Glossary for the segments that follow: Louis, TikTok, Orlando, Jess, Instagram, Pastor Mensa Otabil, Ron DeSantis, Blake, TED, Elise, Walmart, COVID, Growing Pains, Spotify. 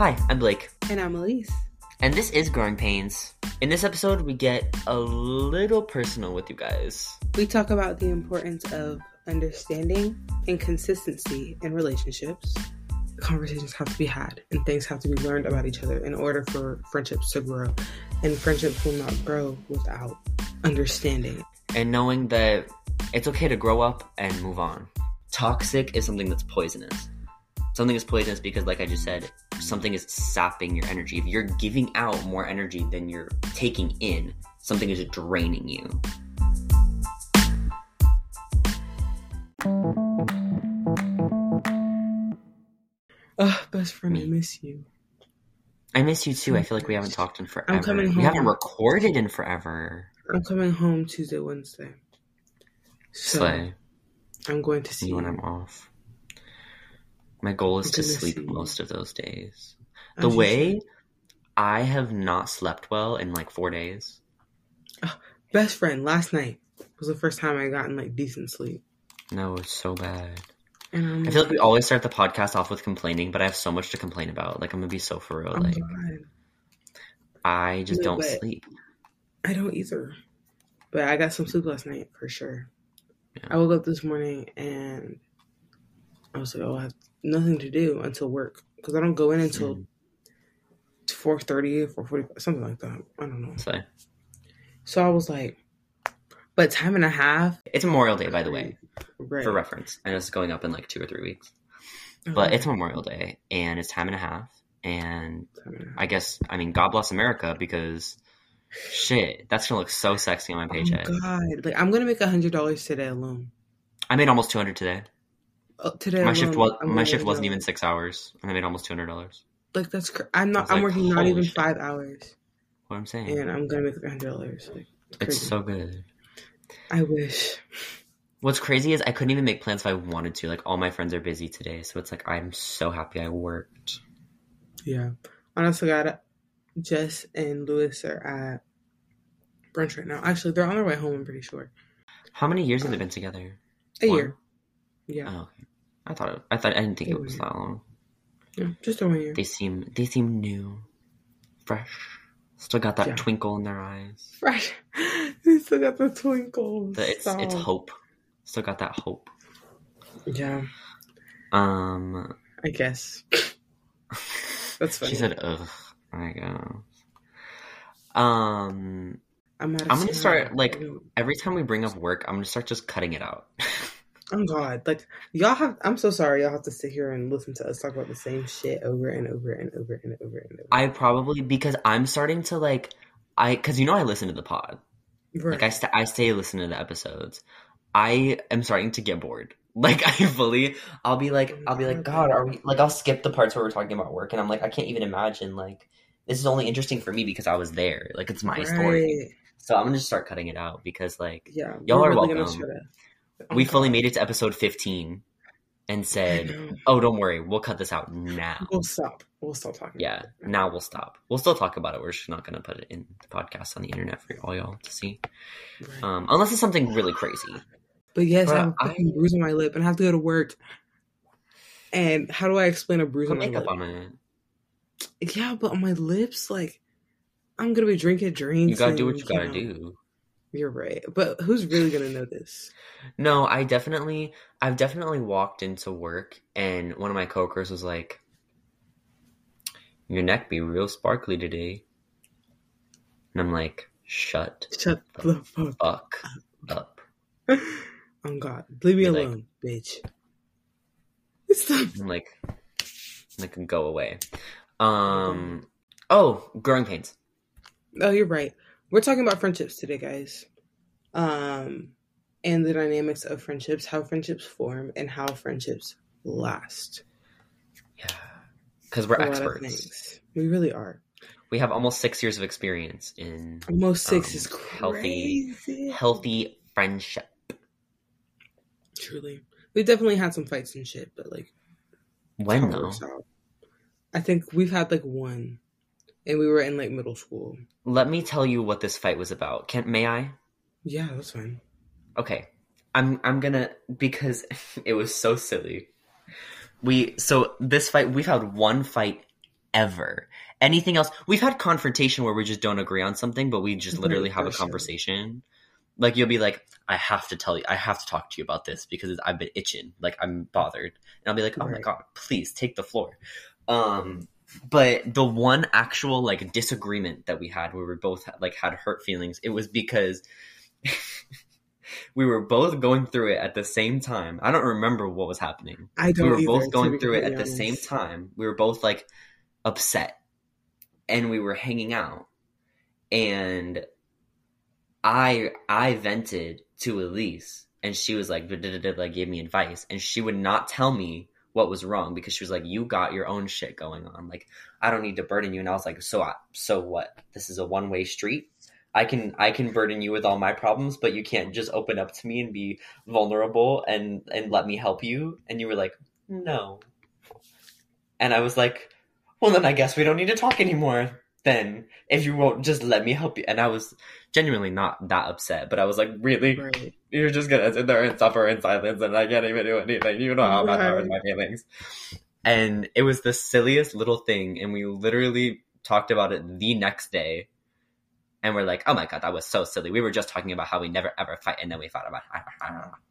Hi, I'm Blake. And I'm Elise. And this is Growing Pains. In this episode, we get a little personal with you guys. We talk about the importance of understanding and consistency in relationships. Conversations have to be had and things have to be learned about each other in order for friendships to grow. And friendships will not grow without understanding. And knowing that it's okay to grow up and move on. Toxic is something that's poisonous. Something is poisonous because, like I just said, something is sapping your energy. If you're giving out more energy than you're taking in, something is draining you. Oh, best friend, I miss you. I miss you too. I feel like we haven't talked in forever. I'm coming home. We haven't recorded in forever. I'm coming home Tuesday, Wednesday. So Slay. I'm going to see you when I'm off. My goal is to sleep most of those days. The way I have not slept well in like 4 days. Oh, best friend, last night was the first time I got in like decent sleep. No, it's so bad. And I feel like we always start the podcast off with complaining, but I have so much to complain about. Like, I'm going to be so for real. Like, I just don't sleep. I don't either. But I got some sleep last night for sure. Yeah. I woke up this morning and I was like, oh, I have nothing to do until work because I don't go in until 4:30 or 4:45, something like that. I don't know. So I was like, but time and a half. It's Memorial Day, by the way, for reference. I know it's going up in like 2 or 3 weeks, but it's Memorial Day and it's time and a half. And I guess, I mean, God bless America because shit, that's gonna look so sexy on my paycheck. Oh God, like I'm gonna make $100 today alone. I made almost $200 today. My shift wasn't even 6 hours, and I made almost $200. Like that's I'm working not even 5 hours. What I'm saying, and I'm gonna make $100. Like, it's so good. I wish. What's crazy is I couldn't even make plans if I wanted to. Like all my friends are busy today, so it's like I'm so happy I worked. Yeah, honestly, Jess and Louis are at brunch right now. Actually, they're on their way home. I'm pretty sure. How many years have they been together? A year. Yeah. Oh, okay. I didn't think it was that long. Yeah, just over here. They seem new, fresh. Still got that twinkle in their eyes. Fresh. They still got the twinkle. It's hope. Still got that hope. Yeah. I guess. That's funny. She said, "Ugh." I guess. I'm gonna start like every time we bring up work, I'm gonna start just cutting it out. Oh God, like I'm so sorry y'all have to sit here and listen to us talk about the same shit over and over and over and over and over. Because I'm starting to because you know I listen to the pod. Right. Like I stay listening to the episodes. I am starting to get bored. Like I'll be like, God, are we, like I'll skip the parts where we're talking about work and I'm like, I can't even imagine like, this is only interesting for me because I was there. Like it's my story. So I'm gonna just start cutting it out because like, y'all are really welcome. We fully made it to episode 15 and said, oh, don't worry. We'll cut this out now. We'll stop talking about it. Yeah, now we'll stop. We'll still talk about it. We're just not going to put it in the podcast on the internet for all y'all to see. Right. Unless it's something really crazy. But yes, I have a bruise on my lip and I have to go to work. And how do I explain a bruise on my lip? Put makeup on it. Yeah, but on my lips, like, I'm going to be drinking drinks. You got to do what you got to do. You're right. But who's really going to know this? No, I've definitely walked into work and one of my coworkers was like, your neck be real sparkly today. And I'm like, shut the fuck up. Oh God. Leave me alone, bitch. I'm like, go away. Oh, Growing Pains. Oh, you're right. We're talking about friendships today, guys, and the dynamics of friendships, how friendships form, and how friendships last. Yeah, because we're experts. We really are. We have almost 6 years of experience in almost six is crazy. Healthy friendship. Truly, we definitely had some fights and shit, but like when though, I think we've had like one. And we were in, like, middle school. Let me tell you what this fight was about. May I? Yeah, that's fine. Okay. I'm gonna... Because it was so silly. So this fight... We've had one fight ever. Anything else? We've had confrontation where we just don't agree on something, but we just literally have a conversation. Like, you'll be like, I have to tell you, I have to talk to you about this because I've been itching. Like, I'm bothered. And I'll be like, oh my God, please take the floor. But the one actual, like, disagreement that we had where we both, like, had hurt feelings, it was because we were both going through it at the same time. I don't remember what was happening. We were both going through it at the same time. We were both, like, upset. And we were hanging out. And I vented to Elise. And she was like, gave me advice. And she would not tell me what was wrong, because she was like, you got your own shit going on, like, I don't need to burden you. And I was like, so what? This is a one-way street. I can burden you with all my problems, but you can't just open up to me and be vulnerable and let me help you. And you were like, no. And I was like, well, then I guess we don't need to talk anymore then, if you won't just let me help you. And I was genuinely not that upset, but I was like, really? Right. You're just gonna sit there and suffer in silence, and I can't even do anything. You know how bad I was with my feelings. And it was the silliest little thing, and we literally talked about it the next day, and we're like, oh my God, that was so silly. We were just talking about how we never ever fight, and then we fought about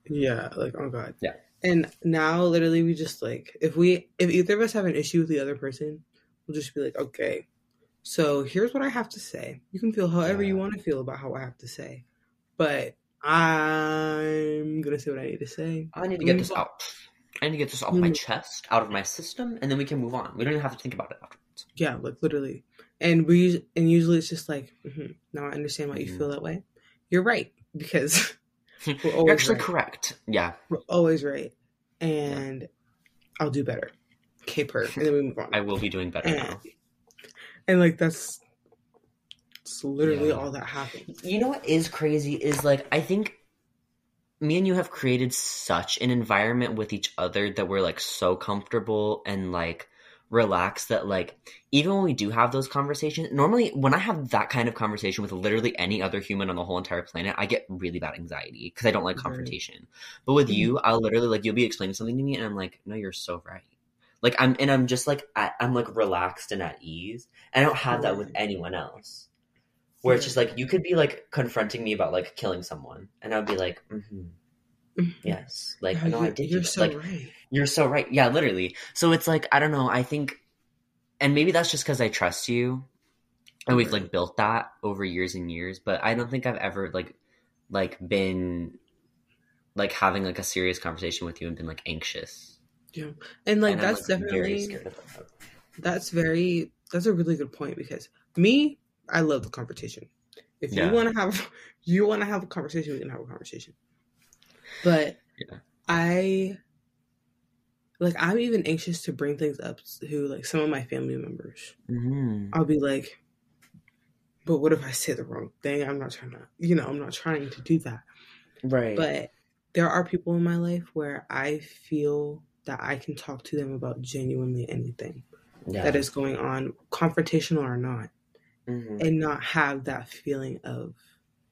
it. Yeah, like, oh God. Yeah. And now literally we just, like, if either of us have an issue with the other person, we'll just be like, okay, so here's what I have to say. You can feel however you want to feel about how I have to say, but I'm going to say what I need to say. I need to get this out. I need to get this off my chest, out of my system, and then we can move on. We don't even have to think about it afterwards. Yeah, like, literally. And usually it's just like, now I understand why you feel that way. You're right, because we're always correct. Yeah. We're always right. And I'll do better. Okay, perfect. And then we move on. I will be doing better now. And, like, that's literally all that happened. You know what is crazy is, like, I think me and you have created such an environment with each other that we're, like, so comfortable and, like, relaxed that, like, even when we do have those conversations, normally when I have that kind of conversation with literally any other human on the whole entire planet, I get really bad anxiety because I don't like confrontation. But with you, I'll literally, like, you'll be explaining something to me, and I'm like, no, you're so right. Like, I'm just, like, I'm, like, relaxed and at ease. And I don't have that with anyone else. Where it's just, like, you could be, like, confronting me about, like, killing someone. And I'd be like, yes. Like, no, I did. You're so right. You're so right. Yeah, literally. So it's, like, I don't know. I think, and maybe that's just because I trust you. And we've, like, built that over years and years. But I don't think I've ever, like been, like, having, like, a serious conversation with you and been, like, anxious. Yeah. And, like, and that's definitely that's a really good point, because I love the conversation. If you want to have a conversation, we can have a conversation. But I'm even anxious to bring things up to, like, some of my family members. I'll be like, but what if I say the wrong thing? I'm not trying to do that. Right. But there are people in my life where I feel that I can talk to them about genuinely anything that is going on, confrontational or not, and not have that feeling of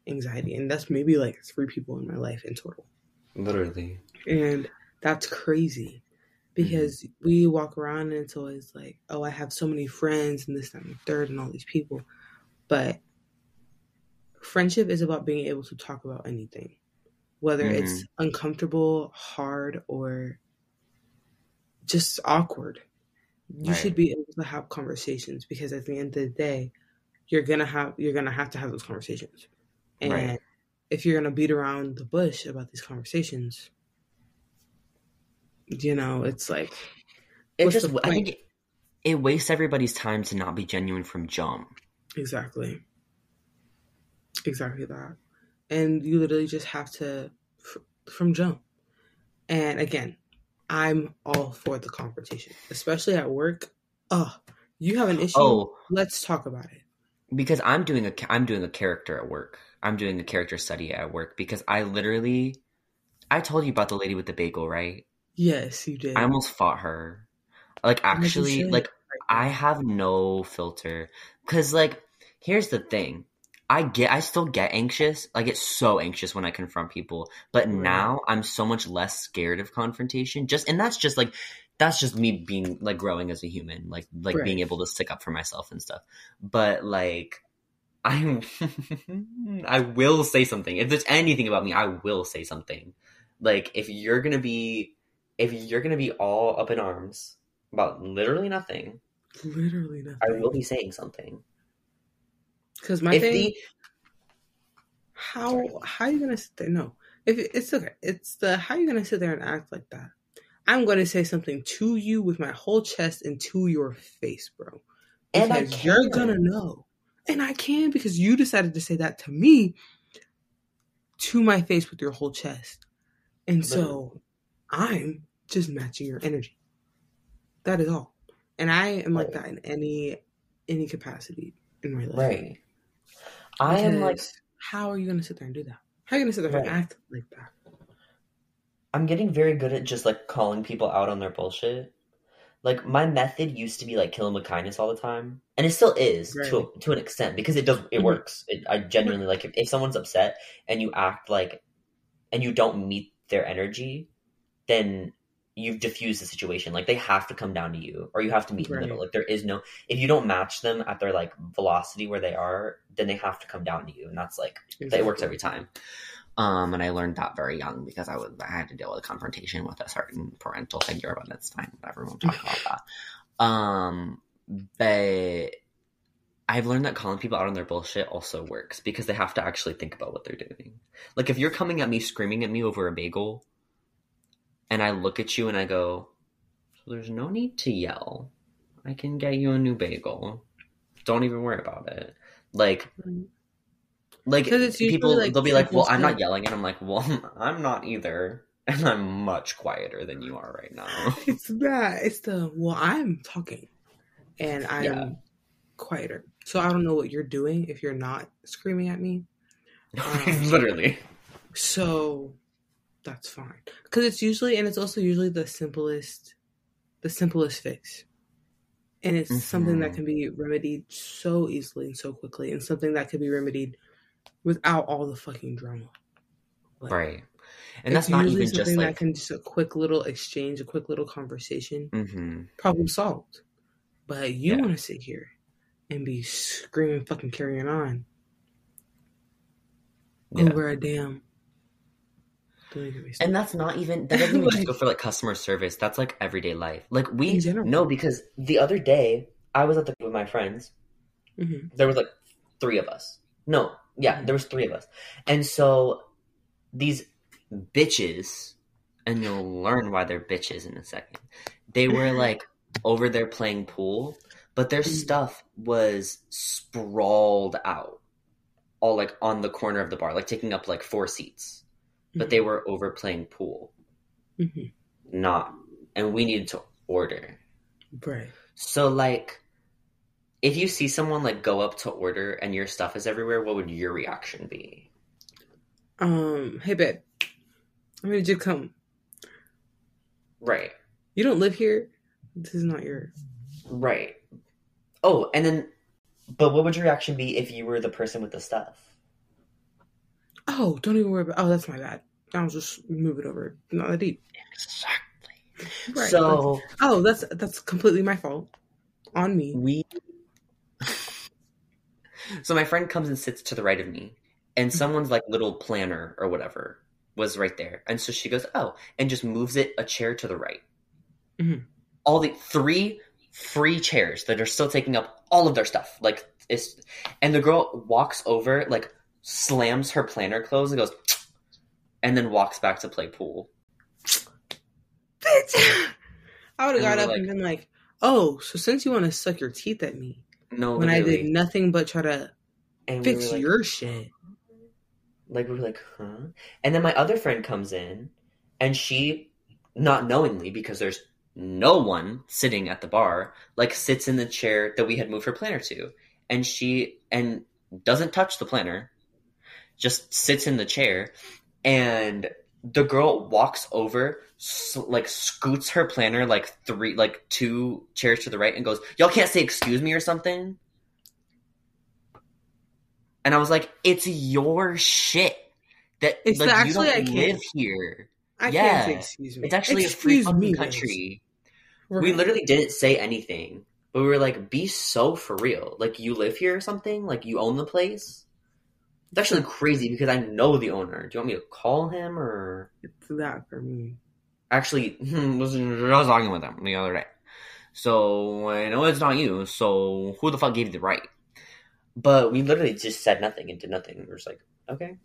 anxiety. And that's maybe, like, 3 people in my life in total. Literally. And that's crazy, because we walk around and it's always like, oh, I have so many friends and this, that, and the third, and all these people. But friendship is about being able to talk about anything, whether it's uncomfortable, hard, or just awkward. You should be able to have conversations, because at the end of the day, you're gonna have to have those conversations. And if you're gonna beat around the bush about these conversations, you know, it's like, I think it wastes everybody's time to not be genuine from jump. Exactly that. And you literally just have to from jump. And again, I'm all for the confrontation, especially at work. You have an issue? Let's talk about it. Because I'm doing a character at work. I'm doing a character study at work, because I told you about the lady with the bagel, right? Yes, you did. I almost fought her. Like, actually, like, I have no filter. Because, like, here's the thing. I still get anxious. I get so anxious when I confront people, but now I'm so much less scared of confrontation. That's just me being like growing as a human, like being able to stick up for myself and stuff. But like, I will say something. If there's anything about me, I will say something. Like if you're going to be all up in arms about literally nothing, I will be saying something. Because how are you going to sit there? No, if it's okay. It's the, how are you going to sit there and act like that? I'm going to say something to you with my whole chest and to your face, bro. Because you're going to know. And I can, because you decided to say that to me, to my face with your whole chest. And so I'm just matching your energy. That is all. And I am like that in any capacity in my life. Right. I am like, how are you going to sit there and do that? How are you going to sit there and act like that? I'm getting very good at just like calling people out on their bullshit. Like my method used to be like kill them with kindness all the time, and it still is to an extent because it works. I genuinely like if someone's upset and you act like, and you don't meet their energy, then you've diffused the situation. Like they have to come down to you, or you have to meet in the middle. Like there is no, if you don't match them at their like velocity where they are, then they have to come down to you, and that's like that works every time. And I learned that very young because I had to deal with a confrontation with a certain parental figure, but that's fine. Whatever, we won't talk about that. But I've learned that calling people out on their bullshit also works because they have to actually think about what they're doing. Like if you're coming at me, screaming at me over a bagel, and I look at you and I go, so there's no need to yell. I can get you a new bagel. Don't even worry about it. Like people, like, they'll be like, well, I'm not yelling. And I'm like, well, I'm not either. And I'm much quieter than you are right now. It's that. It's the, well, I'm talking and I'm quieter. So I don't know what you're doing if you're not screaming at me. Literally. So that's fine. Because it's usually, and it's also usually the simplest fix. And it's something that can be remedied so easily and so quickly, and something that can be remedied without all the fucking drama. Like, right. And that's not even just like... that can just a quick little exchange, a quick little conversation. Mm-hmm. Problem solved. But you want to sit here and be screaming, fucking carrying on over a damn... And that's not even... That doesn't even just go for like customer service. That's like everyday life. Like we know, because the other day I was at the with my friends. Mm-hmm. There was like three of us. No... Yeah, there was three of us. And so these bitches, and you'll learn why they're bitches in a second. They were like over there playing pool, but their stuff was sprawled out all like on the corner of the bar, like taking up like four seats. But they were over playing pool. Mm-hmm. And we needed to order. Right. So like... If you see someone, like, go up to order and your stuff is everywhere, what would your reaction be? Hey, babe. Where did you come? Right. You don't live here. This is not yours. Right. Oh, and then... But what would your reaction be if you were the person with the stuff? Oh, don't even worry about... Oh, that's my bad. I'll just move it over. Not that deep. Exactly. Right. So... Oh, that's completely my fault. On me. So my friend comes and sits to the right of me, and someone's like little planner or whatever was right there. And so she goes, oh, and just moves it a chair to the right. Mm-hmm. All the three free chairs that are still taking up all of their stuff. Like it's, and the girl walks over, like slams her planner closed and goes, and then walks back to play pool. Bitch! I would have got up and been like, oh, so since you want to suck your teeth at me. No, when literally. I did nothing but try to fix your shit. Like, we were like, huh? And then my other friend comes in, and she, not knowingly, because there's no one sitting at the bar, like, sits in the chair that we had moved her planner to. And she, and doesn't touch the planner, just sits in the chair, and the girl walks over, like scoots her planner two chairs to the right and goes, y'all can't say excuse me or something. And I was like, it's your shit. That it's like, actually, you don't live here. I can't excuse me. It's actually a free country. Right. We literally didn't say anything. But we were like, be so for real. Like, you live here or something? Like, you own the place? It's actually crazy because I know the owner. Do you want me to call him or? It's that for me. Actually, I was arguing with him the other day. So, I know it's not you. So, who the fuck gave you the right? But we literally just said nothing and did nothing. We were just like, okay.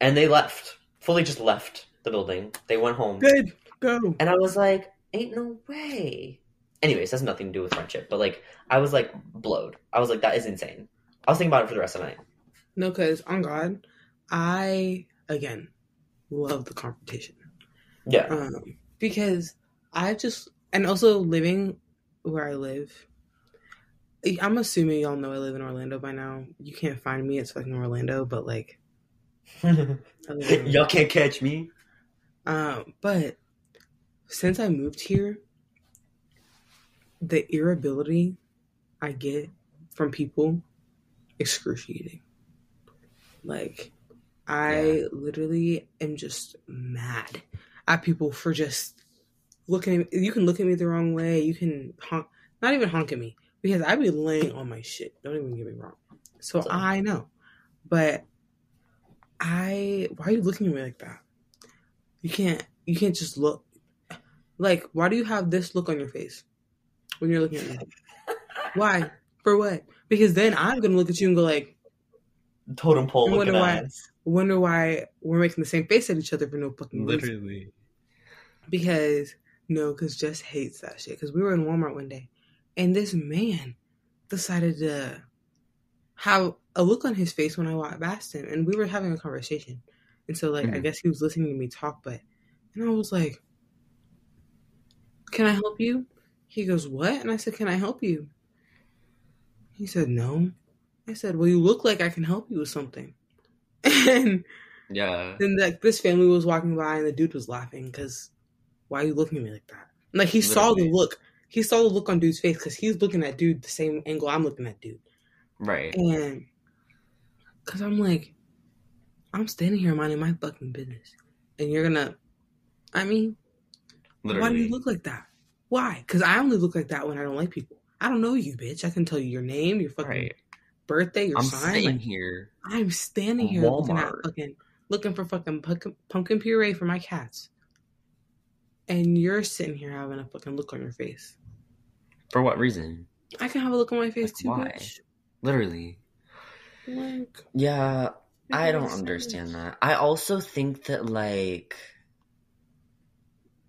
And they left. Fully just left the building. They went home. Good. Go. And I was like, ain't no way. Anyways, that's nothing to do with friendship. But, like, I was, like, blowed. I was like, that is insane. I was thinking about it for the rest of the night. No, because, on God, I, again, love the confrontation. Yeah. Because I just, and also living where I live, I'm assuming y'all know I live in Orlando by now. You can't find me. It's fucking Orlando, but, like. Y'all can't catch me. But since I moved here, the irritability I get from people, excruciating. Like, I literally am just mad at people for just looking at me. You can look at me the wrong way. You can honk, not even honk at me, because I be laying on my shit. Don't even get me wrong. So I know. But why are you looking at me like that? You can't just look. Like, why do you have this look on your face when you're looking at me? Why? For what? Because then I'm going to look at you and go like, totem pole looking ass. Wonder why we're making the same face at each other for no fucking reason. Literally. Because Jess hates that shit. Because we were in Walmart one day and this man decided to have a look on his face when I walked past him. And we were having a conversation. And so, like, I guess he was listening to me talk, and I was like, can I help you? He goes, what? And I said, can I help you? He said, no. I said, well, you look like I can help you with something. And then like this family was walking by and the dude was laughing because why are you looking at me like that? And, like, he saw the look. He saw the look on dude's face because he's looking at dude the same angle I'm looking at dude. Right. And because I'm like, I'm standing here minding my fucking business. And you're going to, why do you look like that? Why? Because I only look like that when I don't like people. I don't know you, bitch. I can tell you your name, your fucking birthday, your sign. I'm standing here looking for fucking pumpkin puree for my cats. And you're sitting here having a fucking look on your face. For what reason? I can have a look on my face too, bitch. Literally. Like, yeah, I don't understand that. I also think that, like,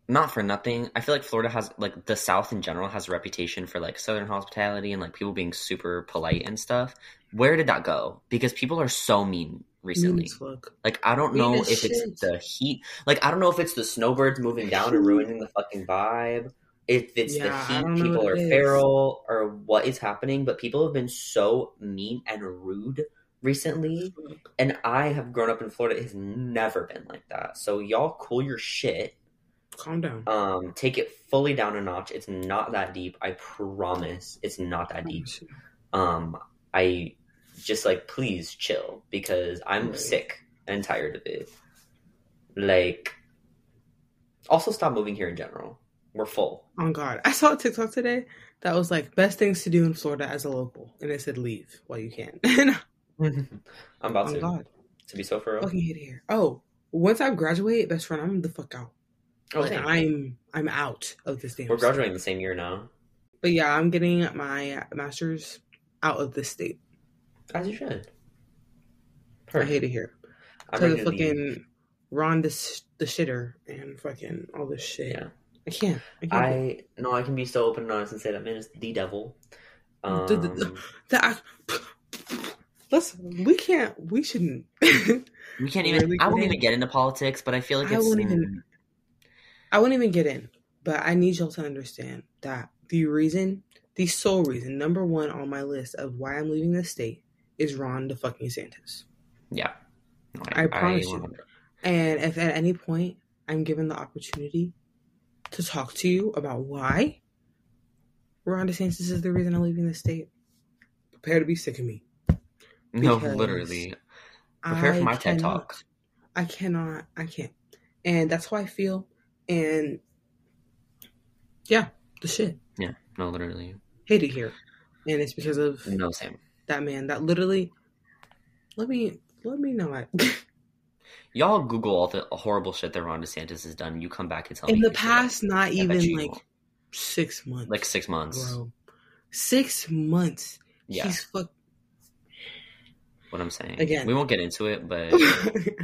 not for nothing, I feel like Florida has, like, the South in general has a reputation for, like, Southern hospitality and, like, people being super polite and stuff. Where did that go? Because people are so mean recently. Like, I don't know if it's the heat. Like, I don't know if it's the snowbirds moving down and ruining the fucking vibe. If it's the heat, people are feral or what is happening. But people have been so mean and rude recently. And I have grown up in Florida. It has never been like that. So y'all cool your shit. Calm down. Take it fully down a notch. It's not that deep. I promise. It's not that deep. I just, like, please chill because I'm sick and tired of it. Like, also stop moving here in general. We're full. Oh, God. I saw a TikTok today that was like, best things to do in Florida as a local. And it said leave while you can. I'm about to be so for real. Fucking hit here. Oh, once I graduate, best friend, I'm the fuck out. Oh, I'm out of this damn state. We're graduating the same year now. But yeah, I'm getting my master's out of this state. As you should. Perfect. I hate it here. Because of fucking Ron the shitter and fucking all this shit. Yeah. I can't. I can be so open and honest and say that man is the devil. Listen, we shouldn't. We can't even. Really, I won't even get into politics, but I feel like it's. I won't even get in, but I need y'all to understand that the sole reason, number one on my list of why I'm leaving this state is Ron DeSantis. Yeah. No, I promise you. And if at any point I'm given the opportunity to talk to you about why Ron DeSantis is the reason I'm leaving this state, prepare to be sick of me. No, literally. Prepare for my TED Talk. I cannot. I can't. And that's how I feel. And yeah, the shit. Yeah. No, literally. Hate it here. And it's because of that man that literally let me know. Y'all Google all the horrible shit that Ron DeSantis has done. You come back and tell me. In the past, not even like 6 months. Like 6 months. Bro. 6 months. Yeah. He's fucked. What I'm saying. Again. We won't get into it, but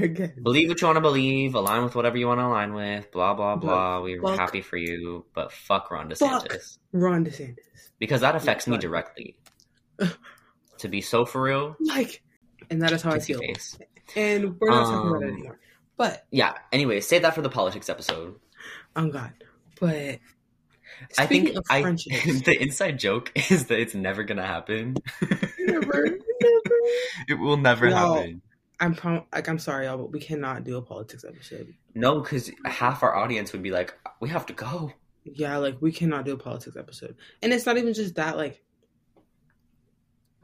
again. Believe what you want to believe. Align with whatever you want to align with. Blah, blah, blah. We were happy for you, but fuck Ron DeSantis. Fuck Ron DeSantis. Because that affects me directly. To be so for real. And that is how I feel. Face. And we're not talking about it anymore. But yeah. Anyway, save that for the politics episode. Oh God. But I think the inside joke is that it's never gonna happen. Never. It will never happen. I'm sorry, y'all, but we cannot do a politics episode. No, because half our audience would be like, we have to go. Yeah, we cannot do a politics episode, and it's not even just that.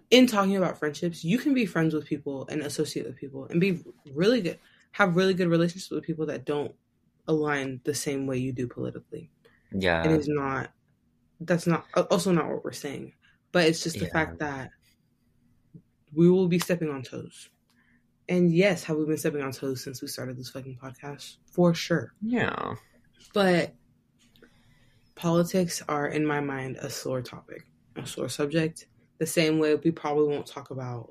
In talking about friendships, you can be friends with people and associate with people and be really good, have really good relationships with people that don't align the same way you do politically. Yeah. And that's also not what we're saying, but it's just the fact that we will be stepping on toes. And yes, have we been stepping on toes since we started this fucking podcast? For sure. Yeah. But politics are, in my mind, a sore topic, a sore subject. The same way we probably won't talk about,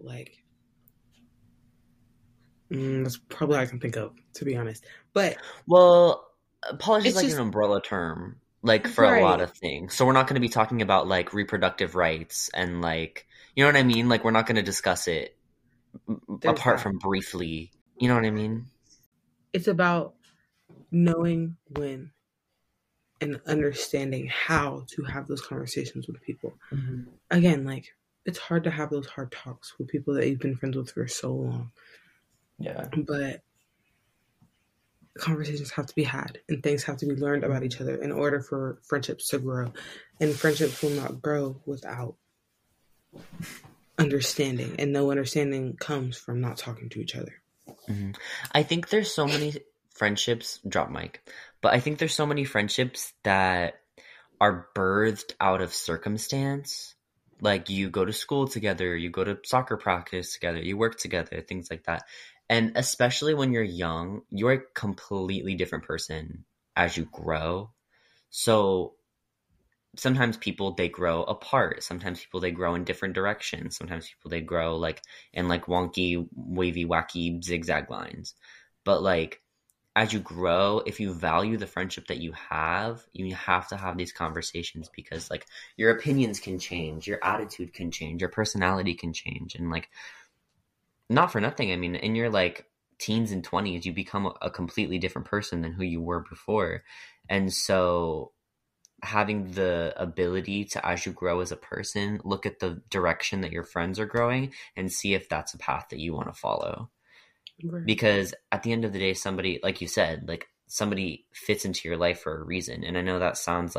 that's probably all I can think of, to be honest. But... Well, politics is an umbrella term, for a lot of things. So we're not going to be talking about, reproductive rights and, you know what I mean? We're not going to discuss it apart from briefly. You know what I mean? It's about knowing when and understanding how to have those conversations with people. Mm-hmm. Again, it's hard to have those hard talks with people that you've been friends with for so long. Yeah. But conversations have to be had and things have to be learned about each other in order for friendships to grow. And friendships will not grow without understanding. And no understanding comes from not talking to each other. Mm-hmm. I think there's so many friendships... Drop mic. But I think there's so many friendships that are birthed out of circumstance. You go to school together, you go to soccer practice together, you work together, things like that. And especially when you're young, you're a completely different person as you grow. So sometimes people, they grow apart. Sometimes people, they grow in different directions. Sometimes people, they grow in wonky, wavy, wacky zigzag lines. But as you grow, if you value the friendship that you have to have these conversations because, your opinions can change, your attitude can change, your personality can change. And, not for nothing. I mean, in your, teens and 20s, you become a completely different person than who you were before. And so having the ability to, as you grow as a person, look at the direction that your friends are growing and see if that's a path that you want to follow. Because at the end of the day, somebody, like you said, somebody fits into your life for a reason. And I know that sounds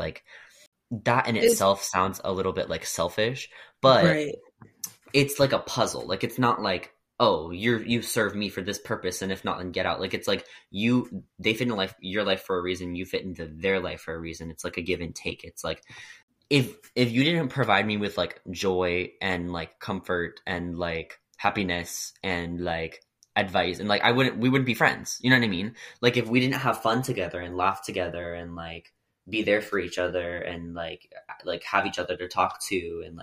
that in itself sounds a little bit selfish, but it's like a puzzle. It's not oh, you serve me for this purpose. And if not, then get out. It's they fit into your life for a reason. You fit into their life for a reason. It's a give and take. It's if you didn't provide me with joy and comfort and happiness and advice and we wouldn't be friends, you know what I mean? If we didn't have fun together and laugh together and be there for each other and have each other to talk to and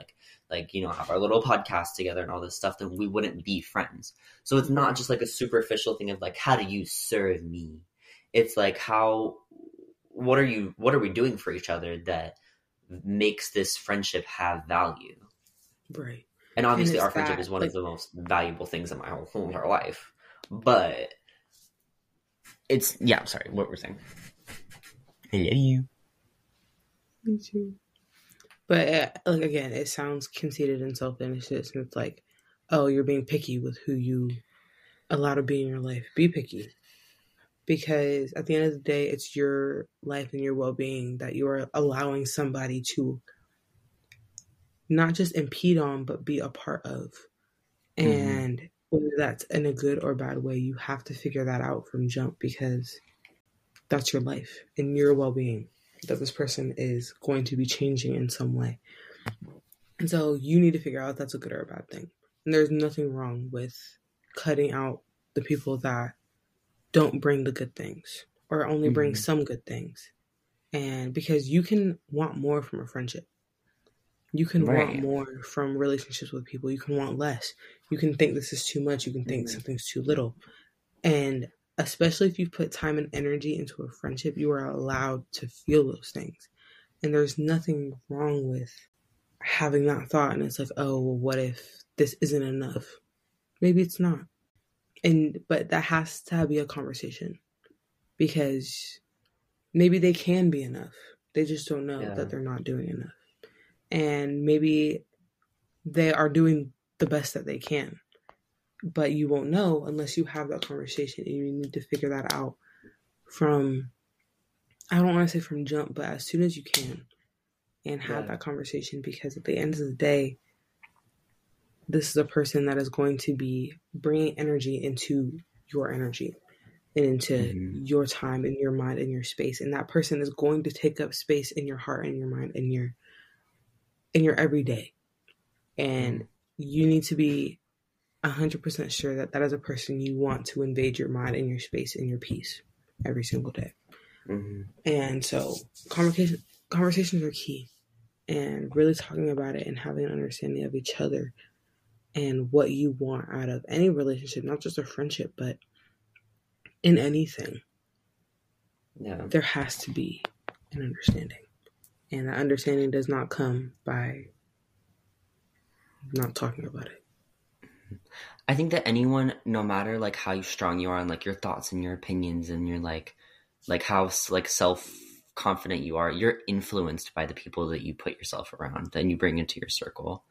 you know, have our little podcast together and all this stuff, then we wouldn't be friends. So it's not just a superficial thing of how do you serve me? It's what are we doing for each other that makes this friendship have value, right? And obviously our friendship is one of the most valuable things in my whole entire life. But it's... Yeah, I'm sorry. What we're saying. I love you. Me too. But, again, it sounds conceited and selfish. And it's oh, you're being picky with who you allow to be in your life. Be picky. Because at the end of the day, it's your life and your well-being that you are allowing somebody to... not just impede on, but be a part of. And whether that's in a good or bad way, you have to figure that out from jump, because that's your life and your well-being that this person is going to be changing in some way. And so you need to figure out if that's a good or a bad thing. And there's nothing wrong with cutting out the people that don't bring the good things or only bring some good things. And because you can want more from a friendship. You can want more from relationships with people. You can want less. You can think this is too much. You can think something's too little. And especially if you put time and energy into a friendship, you are allowed to feel those things. And there's nothing wrong with having that thought. And it's like, oh, well, what if this isn't enough? Maybe it's not. But that has to be a conversation, because maybe they can be enough. They just don't know that they're not doing enough. And maybe they are doing the best that they can, but you won't know unless you have that conversation, and you need to figure that out from, I don't want to say from jump, but as soon as you can, and have that conversation, because at the end of the day, this is a person that is going to be bringing energy into your energy and into your time and your mind and your space. And that person is going to take up space in your heart and your mind and in your everyday. And you need to be 100% sure that is a person you want to invade your mind and your space and your peace every single day. And so conversations are key, and really talking about it and having an understanding of each other and what you want out of any relationship, not just a friendship, but in anything. There has to be an understanding. And the understanding does not come by not talking about it. I think that anyone, no matter like how strong you are on like your thoughts and your opinions and your like how like self-confident you are, you're influenced by the people that you put yourself around and you bring into your circle.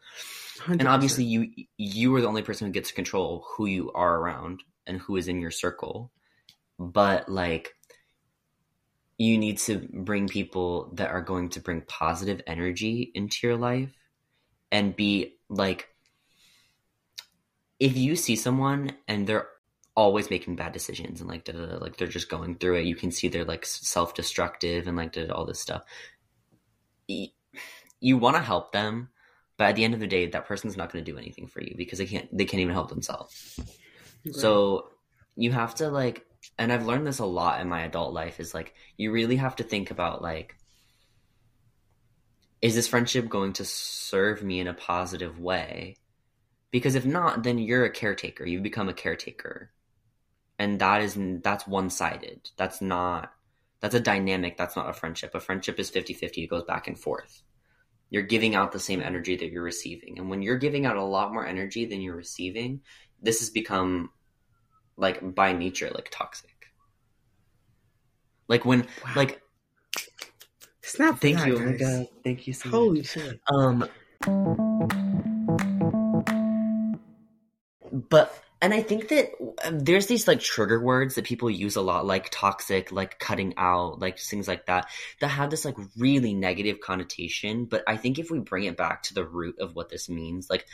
100%. And obviously you are the only person who gets to control who you are around and who is in your circle. But like, you need to bring people that are going to bring positive energy into your life, and be like, if you see someone and they're always making bad decisions and like, like they're just going through it, you can see they're like self-destructive and like all this stuff. You want to help them, but at the end of the day, that person's not going to do anything for you because they can't even help themselves. Right. So you have to like, and I've learned this a lot in my adult life, is like, you really have to think about like, is this friendship going to serve me in a positive way? Because if not, then you're a caretaker. You become a caretaker. And that's one-sided. That's a dynamic. That's not a friendship. A friendship is 50-50. It goes back and forth. You're giving out the same energy that you're receiving. And when you're giving out a lot more energy than you're receiving, this has become like by nature, like toxic. Like when, wow. Like, snap. Thank you. Guys. Oh my God. Thank you so Holy much. Holy shit. And I think that there's these like trigger words that people use a lot, like toxic, like cutting out, like things like that have this like really negative connotation. But I think if we bring it back to the root of what this means, like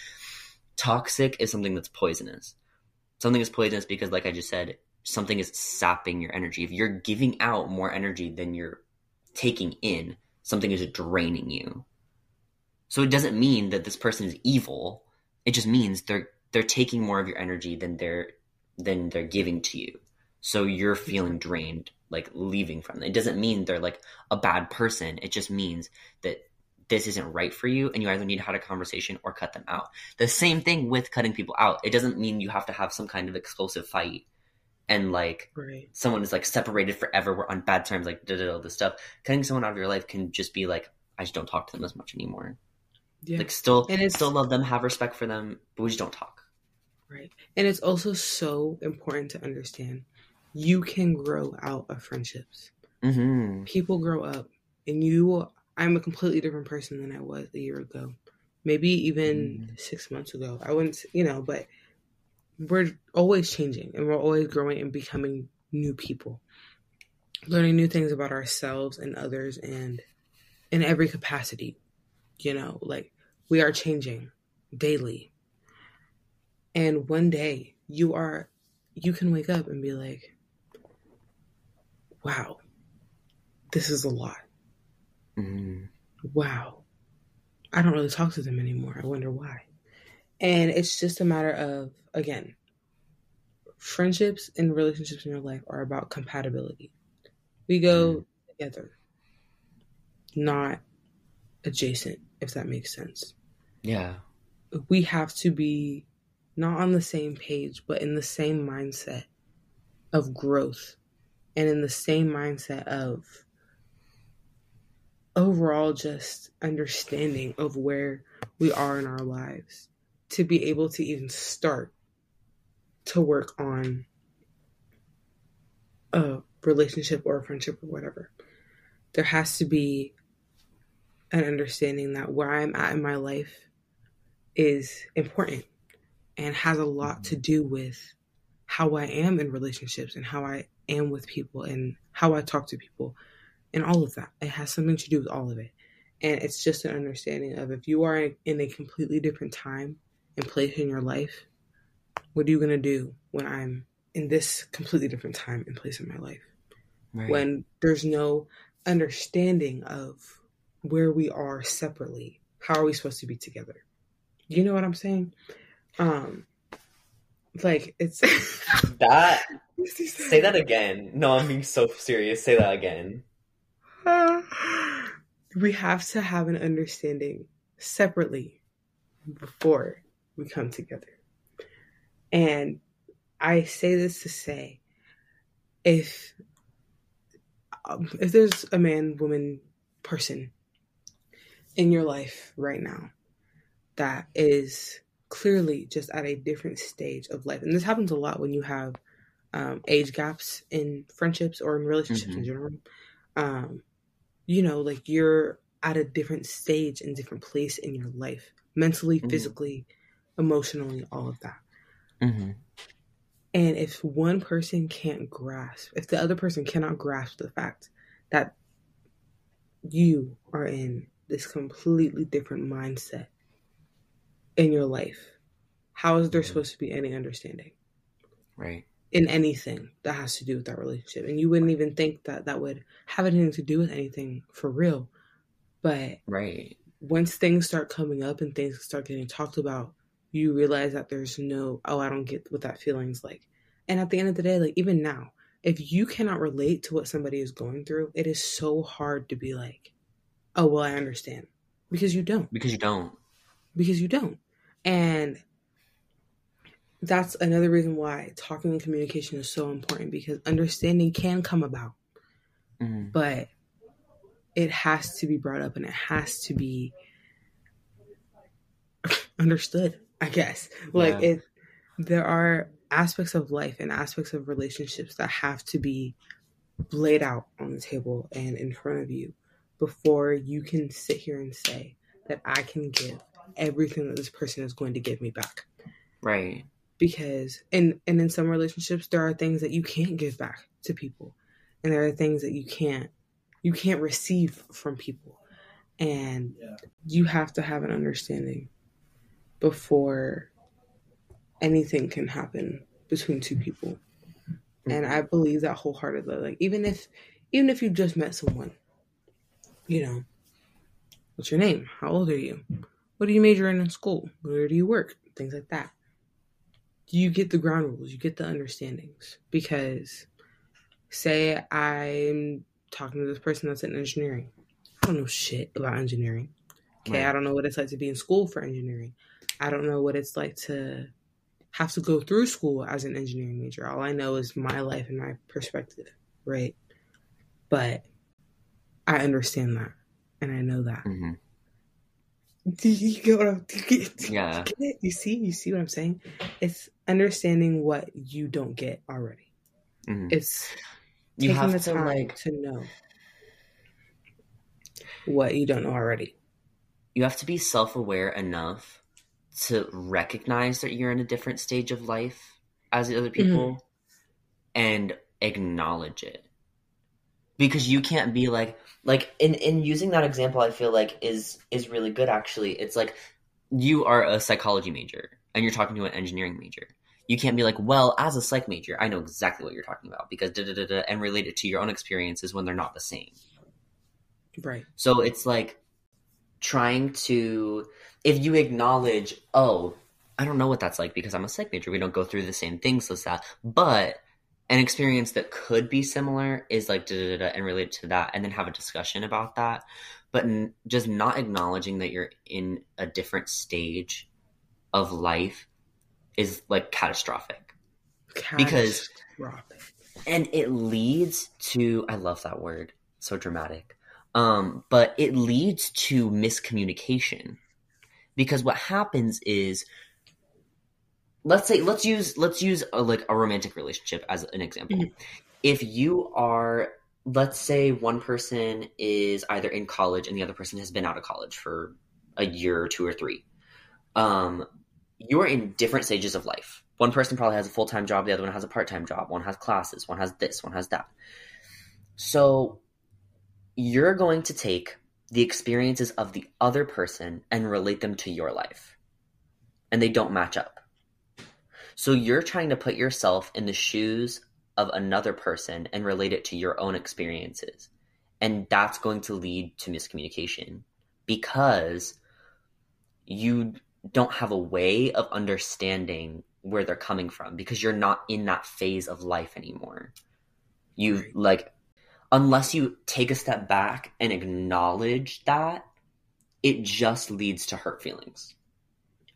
toxic is something that's poisonous. Something is poisonous because, like I just said, something is sapping your energy. If you're giving out more energy than you're taking in, something is draining you. So it doesn't mean that this person is evil. It just means they're taking more of your energy than they're giving to you. So you're feeling drained, like leaving from them. It doesn't mean they're like a bad person. It just means that this isn't right for you, and you either need to have a conversation or cut them out. The same thing with cutting people out. It doesn't mean you have to have some kind of explosive fight and like someone is like separated forever. We're on bad terms, like all this stuff. Cutting someone out of your life can just be like, I just don't talk to them as much anymore. Yeah. Like still love them, have respect for them, but we just don't talk. Right. And it's also so important to understand you can grow out of friendships. Mm-hmm. People grow up, and I'm a completely different person than I was a year ago, maybe even 6 months ago. I wouldn't, but we're always changing, and we're always growing and becoming new people, learning new things about ourselves and others, and in every capacity, like we are changing daily. And one day you can wake up and be like, wow, this is a lot. Mm-hmm. Wow. I don't really talk to them anymore. I wonder why. And it's just a matter of, again, friendships and relationships in your life are about compatibility. We go together, not adjacent, if that makes sense. Yeah. We have to be not on the same page, but in the same mindset of growth and in the same mindset of overall just understanding of where we are in our lives to be able to even start to work on a relationship or a friendship or whatever. There has to be an understanding that where I'm at in my life is important and has a lot to do with how I am in relationships and how I am with people and how I talk to people and all of that. It has something to do with all of it. And it's just an understanding of if you are in a completely different time and place in your life, what are you going to do when I'm in this completely different time and place in my life? Right. When there's no understanding of where we are separately, how are we supposed to be together? You know what I'm saying? Like it's that. Say that again. No, I'm being so serious. Say that again. We have to have an understanding separately before we come together. And I say this to say, if there's a man, woman, person in your life right now that is clearly just at a different stage of life, and this happens a lot when you have age gaps in friendships or in relationships in general, you know, like you're at a different stage and different place in your life, mentally, physically, emotionally, all of that. And if one person can't grasp, if the other person cannot grasp the fact that you are in this completely different mindset in your life, how is there supposed to be any understanding? Right. In anything that has to do with that relationship. And you wouldn't even think that that would have anything to do with anything for real. But right. Once things start coming up and things start getting talked about, you realize that there's no, oh, I don't get what that feeling's like. And at the end of the day, like even now, if you cannot relate to what somebody is going through, it is so hard to be like, oh, well, I understand. Because you don't. Because you don't. And that's another reason why talking and communication is so important, because understanding can come about, but it has to be brought up and it has to be understood, I guess. Like if there are aspects of life and aspects of relationships that have to be laid out on the table and in front of you before you can sit here and say that I can give everything that this person is going to give me back. Right. Because, and in some relationships, there are things that you can't give back to people. And there are things that you can't receive from people. And you have to have an understanding before anything can happen between two people. And I believe that wholeheartedly. Like even if you just met someone, you know, what's your name? How old are you? What do you major in school? Where do you work? Things like that. You get the ground rules. You get the understandings. Because say I'm talking to this person that's in engineering. I don't know shit about engineering. Okay, right. I don't know what it's like to be in school for engineering. I don't know what it's like to have to go through school as an engineering major. All I know is my life and my perspective, right? But I understand that, and I know that. Do you get what I'm saying? Yeah. You see what I'm saying? It's understanding what you don't get already. It's you taking the time to know what you don't know already. You have to be self-aware enough to recognize that you're in a different stage of life as the other people and acknowledge it. Because you can't be like in using that example, I feel like is really good, actually. It's like you are a psychology major. and you're talking to an engineering major. You can't be like, well, as a psych major, I know exactly what you're talking about because da-da-da-da, and relate it to your own experiences when they're not the same. Right. So it's like trying to, if you acknowledge, oh, I don't know what that's like because I'm a psych major. We don't go through the same things, so sad. But an experience that could be similar is like da-da-da-da and relate it to that and then have a discussion about that. But just not acknowledging that you're in a different stage of life is like catastrophic. Because, and it leads to, I love that word, so dramatic. But it leads to miscommunication, because what happens is, let's use a romantic relationship as an example. Mm-hmm. If you are, let's say one person is either in college and the other person has been out of college for a year or two or three, you're in different stages of life. One person probably has a full-time job. The other one has a part-time job. One has classes. One has this. One has that. So you're going to take the experiences of the other person and relate them to your life. And they don't match up. So you're trying to put yourself in the shoes of another person and relate it to your own experiences. And that's going to lead to miscommunication because you don't have a way of understanding where they're coming from because you're not in that phase of life anymore. Unless you take a step back and acknowledge that, it just leads to hurt feelings.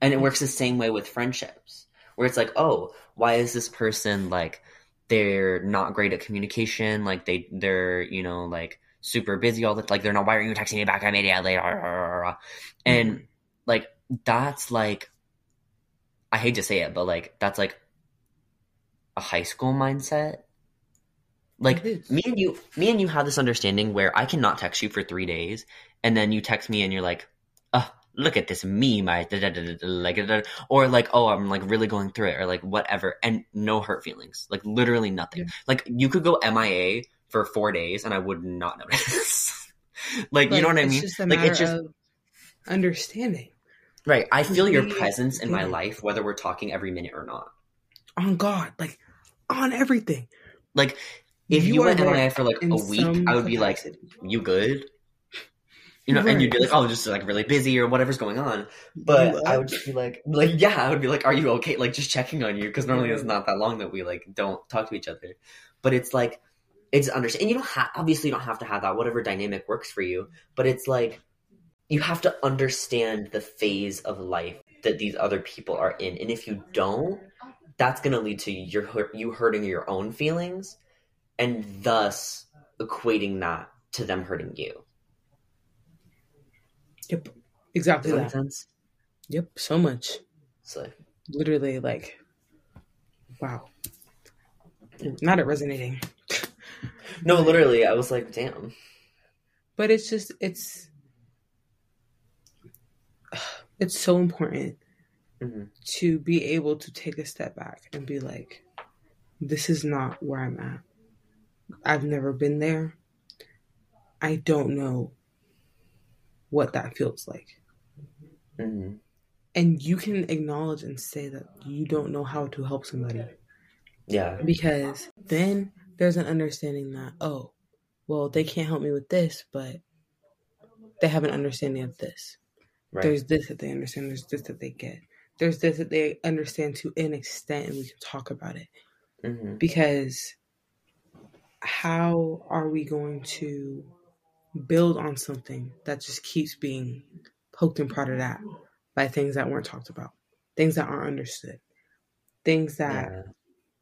And it works the same way with friendships where it's like, oh, why is this person like, they're not great at communication. Like they're, you know, like super busy all the time. Like they're not, why are you texting me back? I made it out later. And like, that's like, I hate to say it, but like, that's like a high school mindset. Like me and you have this understanding where I cannot text you for 3 days. And then you text me and you're like, oh, look at this meme. Or like, oh, I'm like really going through it or like whatever. And no hurt feelings, like literally nothing. Yeah. Like you could go MIA for 4 days and I would not notice. You know what I mean? It's just understanding. Right. I feel your presence in my life, whether we're talking every minute or not. On God, like on everything. Like if you were MIA for like a week, I would be like, you good? You know, right. And you'd be like, oh, just like really busy or whatever's going on. But yeah. I would just be like, yeah, I would be like, are you okay? Like just checking on you. Cause normally it's not that long that we like don't talk to each other, but it's like, it's understand. And you don't obviously you don't have to have that, whatever dynamic works for you, but it's like, you have to understand the phase of life that these other people are in. And if you don't, that's going to lead to you hurting your own feelings and thus equating that to them hurting you. Yep, exactly. Does that make sense? Yep, so much. So literally like, wow. Not it resonating. No, literally, I was like, damn. But it's just, it's so important to be able to take a step back and be like, this is not where I'm at. I've never been there. I don't know what that feels like. Mm-hmm. And you can acknowledge and say that you don't know how to help somebody. Yeah. Because then there's an understanding that, oh, well, they can't help me with this, but they have an understanding of this. Right. There's this that they understand. There's this that they get. There's this that they understand to an extent, and we can talk about it. Mm-hmm. Because how are we going to build on something that just keeps being poked and prodded at by things that weren't talked about, things that aren't understood, things that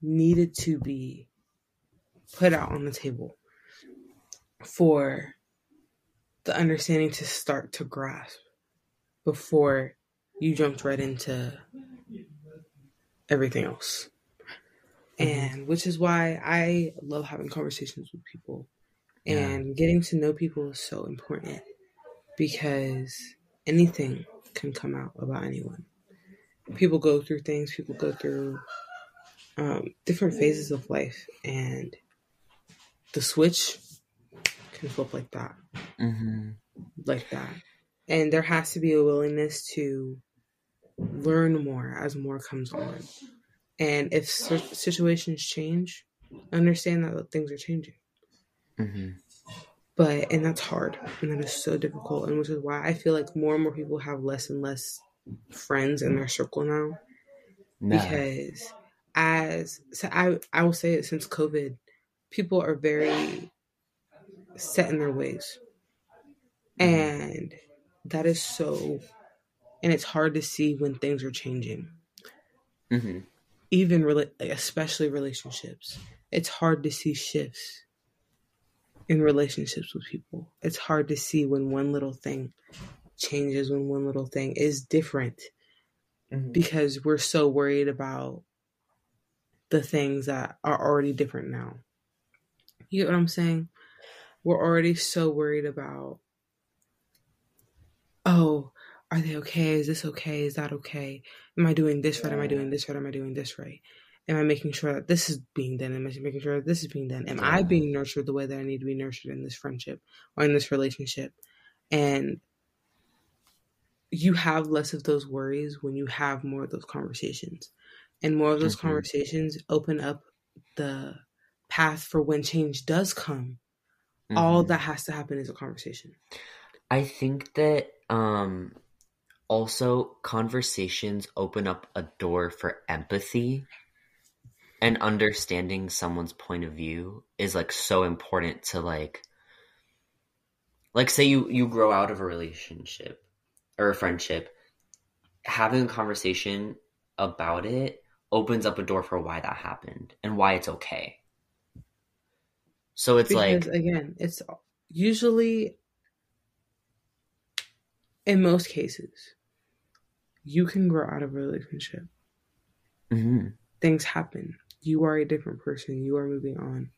needed to be put out on the table for the understanding to start to grasp before you jumped right into everything else. And which is why I love having conversations with people. And getting to know people is so important because anything can come out about anyone. People go through things. People go through different phases of life. And the switch can flip like that. Mm-hmm. Like that. And there has to be a willingness to learn more as more comes on. And if situations change, understand that things are changing. Mm-hmm. But, and that's hard. And that is so difficult. And which is why I feel like more and more people have less and less friends in their circle now. Nah. Because I will say it, since COVID, people are very set in their ways. And that is so, and it's hard to see when things are changing. Mm-hmm. Even, especially relationships. It's hard to see shifts in relationships with people. It's hard to see when one little thing changes, when one little thing is different. Mm-hmm. Because we're so worried about the things that are already different now. You know what I'm saying? We're already so worried about, oh, are they okay? Is this okay? Is that okay? Am I doing this right? Am I doing this right? Am I doing this right? Am I making sure that this is being done? Am I making sure that this is being done? Am I being nurtured the way that I need to be nurtured in this friendship or in this relationship? And you have less of those worries when you have more of those conversations. And more of those mm-hmm. conversations open up the path for when change does come. Mm-hmm. All that has to happen is a conversation. I think that also conversations open up a door for empathy. And understanding someone's point of view is, like, so important to, like say you grow out of a relationship or a friendship. Having a conversation about it opens up a door for why that happened and why it's okay. So it's, because, like... again, it's usually, in most cases, you can grow out of a relationship. Mm-hmm. Things happen. You are a different person. You are moving on.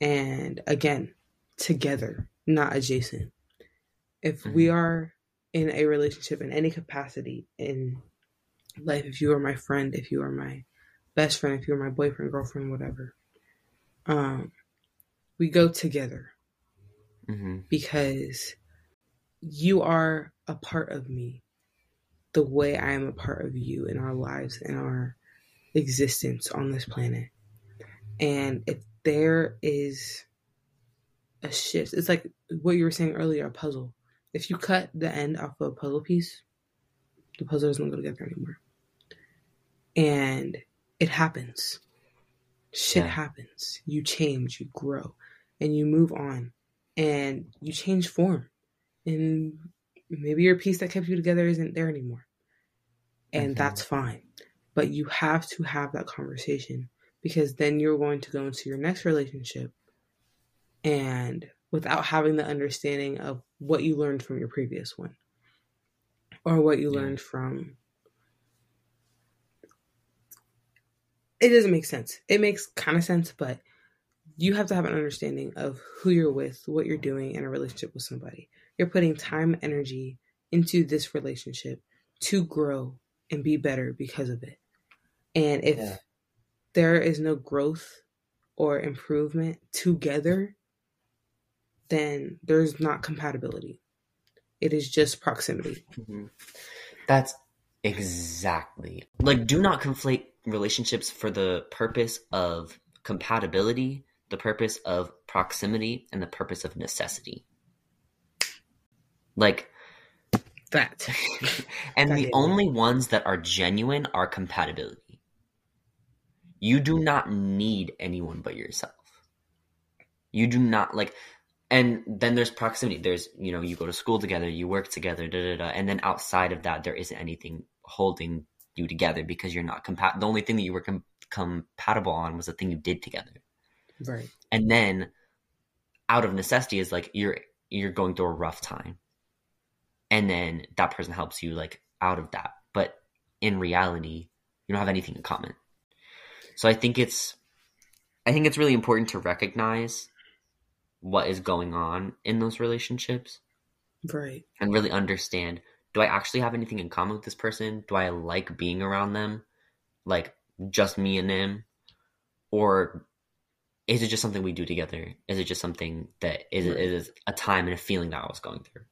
And again, together, not adjacent. If we are in a relationship in any capacity in life, if you are my friend, if you are my best friend, if you are my boyfriend, girlfriend, whatever, we go together. Mm-hmm. Because you are a part of me the way I am a part of you in our lives, in our existence on this planet. And if there is a shift, it's like what you were saying earlier, a puzzle. If you cut the end off of a puzzle piece, the puzzle doesn't go together anymore. And it happens. Shit happens. You change, you grow, and you move on, and you change form. And maybe your piece that kept you together isn't there anymore. And that's fine. But you have to have that conversation, because then you're going to go into your next relationship and without having the understanding of what you learned from your previous one, or what you learned from. It doesn't make sense. It makes kind of sense, but you have to have an understanding of who you're with, what you're doing in a relationship with somebody. You're putting time and energy into this relationship to grow and be better because of it. And if there is no growth or improvement together, then there's not compatibility. It is just proximity. Mm-hmm. That's exactly. Like, do not conflate relationships for the purpose of compatibility, the purpose of proximity, and the purpose of necessity. Like... that. And the only ones that are genuine are compatibility. You do not need anyone but yourself. You do not, like, and then there's proximity. There's, you know, you go to school together, you work together, and then outside of that, there isn't anything holding you together because you're not compatible. The only thing that you were compatible on was the thing you did together. Right. And then out of necessity is, like, you're going through a rough time. And then that person helps you, like, out of that. But in reality, you don't have anything in common. So I think it's really important to recognize what is going on in those relationships. Right. And really understand, do I actually have anything in common with this person? Do I like being around them? Like, just me and them? Or is it just something we do together? Is it just something that is a time and a feeling that I was going through?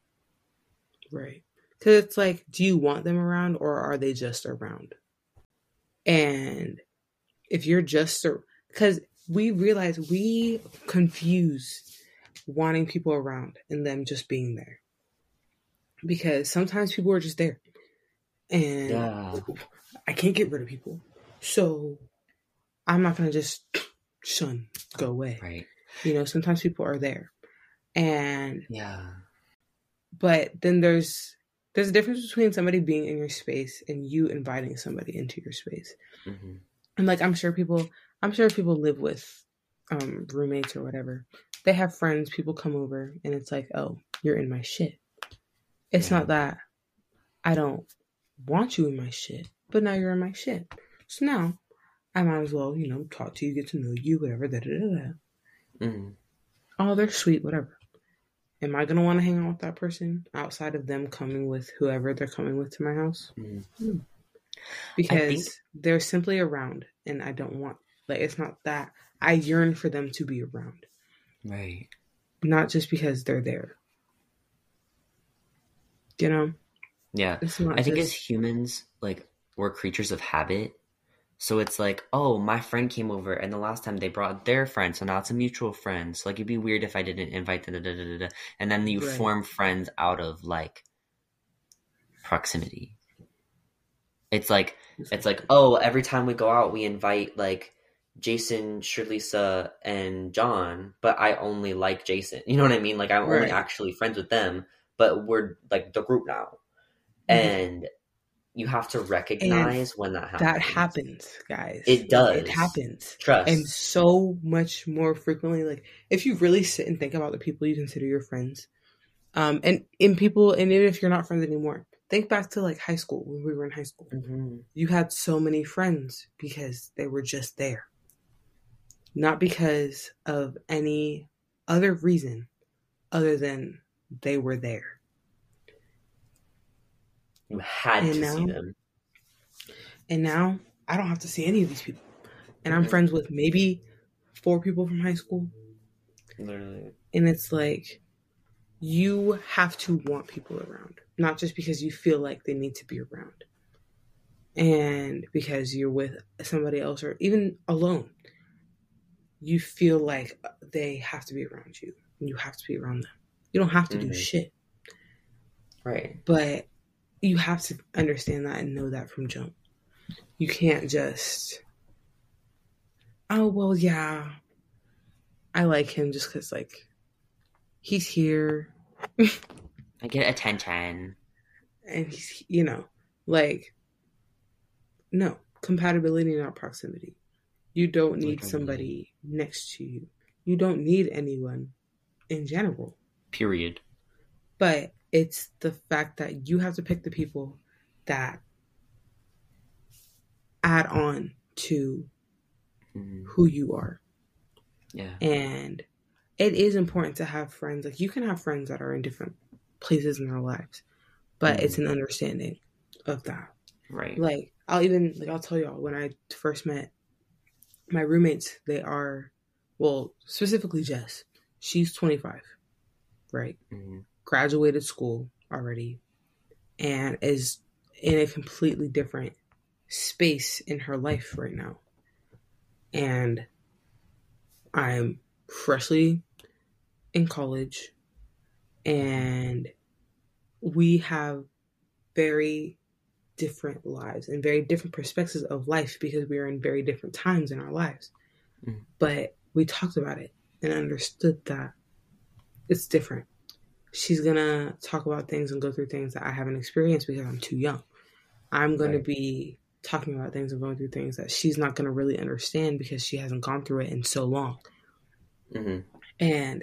Right. Because it's like, do you want them around or are they just around? And if you're just... Because we realize we confuse wanting people around and them just being there. Because sometimes people are just there. And yeah. I can't get rid of people. So I'm not going to just shun, go away. Right. You know, sometimes people are there. And... yeah. But then there's a difference between somebody being in your space and you inviting somebody into your space. Mm-hmm. And like, I'm sure people live with roommates or whatever. They have friends, people come over and it's like, oh, you're in my shit. It's not that I don't want you in my shit, but now you're in my shit. So now I might as well, you know, talk to you, get to know you, whatever, Mm-hmm. Oh, they're sweet, whatever. Am I going to want to hang out with that person outside of them coming with whoever they're coming with to my house? Mm-hmm. Because they're simply around and I don't want, like, it's not that I yearn for them to be around. Right. Not just because they're there. You know? Yeah. I think as humans, like, we're creatures of habit. So it's like, oh, my friend came over and the last time they brought their friend. So now it's a mutual friend. So like, it'd be weird if I didn't invite da-da-da-da-da. And then you form friends out of like proximity. It's like, oh, every time we go out, we invite like Jason, Shirlisa, and John, but I only like Jason. You know what I mean? Like I'm only actually friends with them, but we're like the group now. Mm-hmm. And you have to recognize when that happens. That happens, guys. It does. It happens. Trust. And so much more frequently. Like, if you really sit and think about the people you consider your friends, and even if you're not friends anymore, think back to, like, high school, when we were in high school. Mm-hmm. You had so many friends because they were just there. Not because of any other reason other than they were there. You had to see them. And now I don't have to see any of these people. And I'm friends with maybe 4 people from high school. Literally. And it's like, you have to want people around. Not just because you feel like they need to be around. And because you're with somebody else or even alone. You feel like they have to be around you. And you have to be around them. You don't have to do shit. Right. But... you have to understand that and know that from jump. You can't just, oh, well, yeah, I like him just because, like, he's here. I get attention. And he's, you know, like, no, compatibility, not proximity. You don't need somebody next to you. You don't need anyone in general. Period. But it's the fact that you have to pick the people that add on to who you are. Yeah. And it is important to have friends. Like, you can have friends that are in different places in their lives, but it's an understanding of that. Right. Like, I'll tell y'all, when I first met my roommates, they are, well, specifically Jess. She's 25, right? Mm-hmm. Graduated school already and is in a completely different space in her life right now. And I'm freshly in college and we have very different lives and very different perspectives of life because we are in very different times in our lives. Mm. But we talked about it and understood that it's different. She's going to talk about things and go through things that I haven't experienced because I'm too young. I'm going to be talking about things and going through things that she's not going to really understand because she hasn't gone through it in so long. Mm-hmm.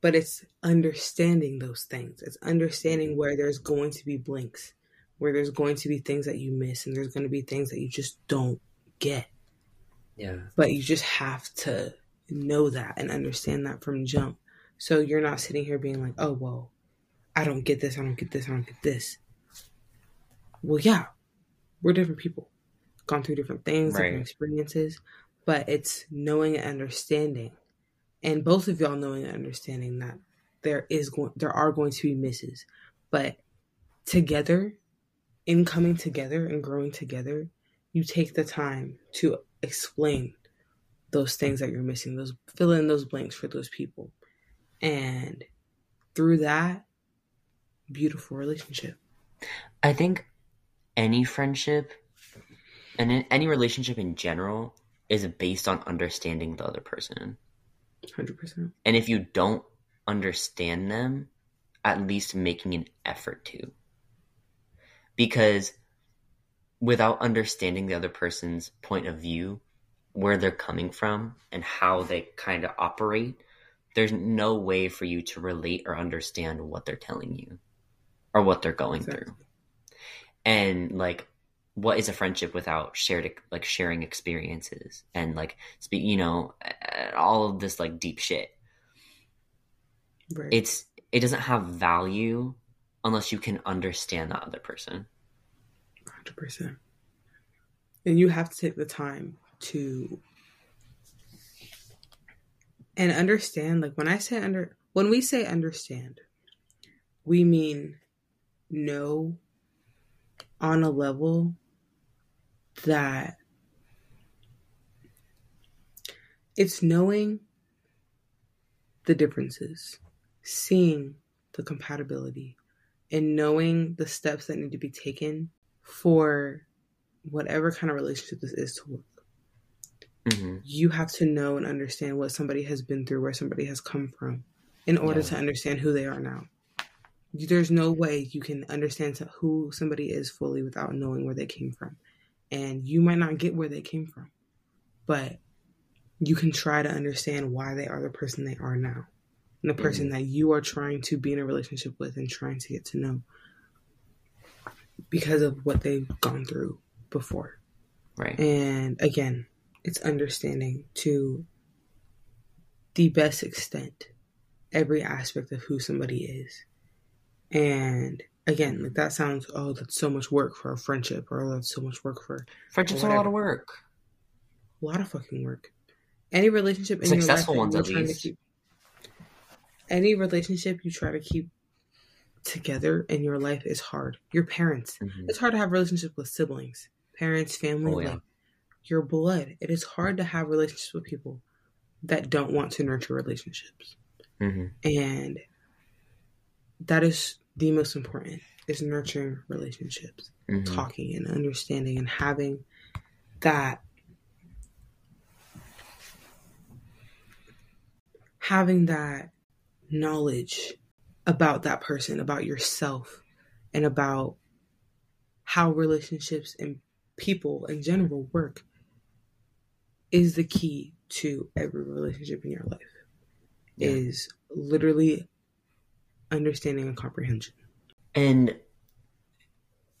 But it's understanding those things. It's understanding where there's going to be blinks, where there's going to be things that you miss, and there's going to be things that you just don't get. Yeah. But you just have to know that and understand that from jump. So you're not sitting here being like, oh, well, I don't get this, I don't get this, I don't get this. Well, yeah, we're different people. Gone through different things, different experiences. But it's knowing and understanding. And both of y'all knowing and understanding that there are going to be misses. But together, in coming together and growing together, you take the time to explain those things that you're missing, those fill in those blanks for those people. And through that, beautiful relationship. I think any friendship and any relationship in general is based on understanding the other person. 100%. And if you don't understand them, at least making an effort to. Because without understanding the other person's point of view, where they're coming from, and how they kind of operate, there's no way for you to relate or understand what they're telling you or what they're going through. And, like, what is a friendship without sharing experiences and, like, speak, you know, all of this, like, deep shit. Right. It doesn't have value unless you can understand the other person. 100%. And you have to take the time to and understand. Like, when we say understand, we mean know on a level that it's knowing the differences, seeing the compatibility, and knowing the steps that need to be taken for whatever kind of relationship this is to work. Mm-hmm. You have to know and understand what somebody has been through, where somebody has come from, in order to understand who they are now. There's no way you can understand who somebody is fully without knowing where they came from. And you might not get where they came from, but you can try to understand why they are the person they are now, and the person that you are trying to be in a relationship with and trying to get to know, because of what they've gone through before. Right. And again, it's understanding to the best extent every aspect of who somebody is. And again, like, that sounds, that's so much work for a friendship, or that's so much work for friendships. Are a lot of work. A lot of fucking work. Any relationship in successful your life, ones, at least. Any relationship you try to keep together in your life is hard. Your parents. Mm-hmm. It's hard to have a relationship with siblings, parents, family, like your blood. It is hard to have relationships with people that don't want to nurture relationships. Mm-hmm. And that is the most important, is nurturing relationships, talking and understanding and having that. Having that knowledge about that person, about yourself, and about how relationships and people in general work is the key to every relationship in your life. Yeah. Is literally understanding and comprehension. And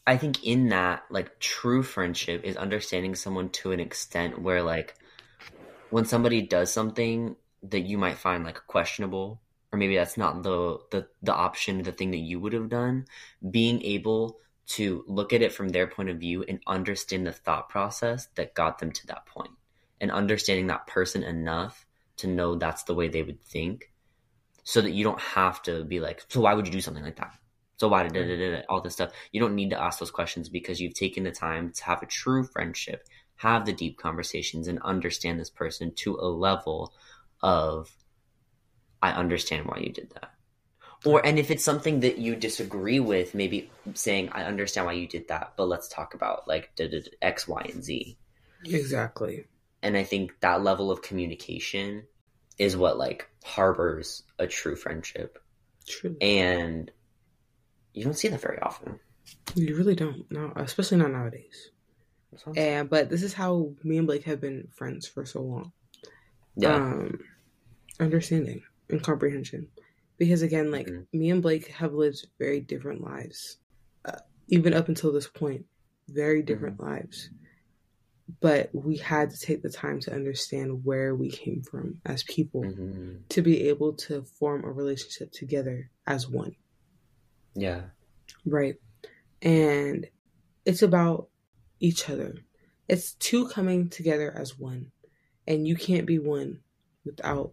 I think in that, like, true friendship is understanding someone to an extent where, like, when somebody does something that you might find, like, questionable, or maybe that's not the option, the thing that you would have done, being able to look at it from their point of view and understand the thought process that got them to that point, and understanding that person enough to know that's the way they would think, so that you don't have to be like, so why would you do something like that? So why did all this stuff? You don't need to ask those questions, because you've taken the time to have a true friendship, have the deep conversations, and understand this person to a level of, I understand why you did that. Or, and if it's something that you disagree with, maybe saying, I understand why you did that, but let's talk about, like, X, Y, and Z. Exactly. And I think that level of communication is what, like, harbors a true friendship. True. And you don't see that very often. You really don't. No, especially not nowadays. But this is how me and Blake have been friends for so long. Yeah. Understanding and comprehension, because again, like, me and Blake have lived very different lives, even up until this point, very different lives, but we had to take the time to understand where we came from as people to be able to form a relationship together as one. Yeah. Right. And it's about each other. It's two coming together as one, and you can't be one without,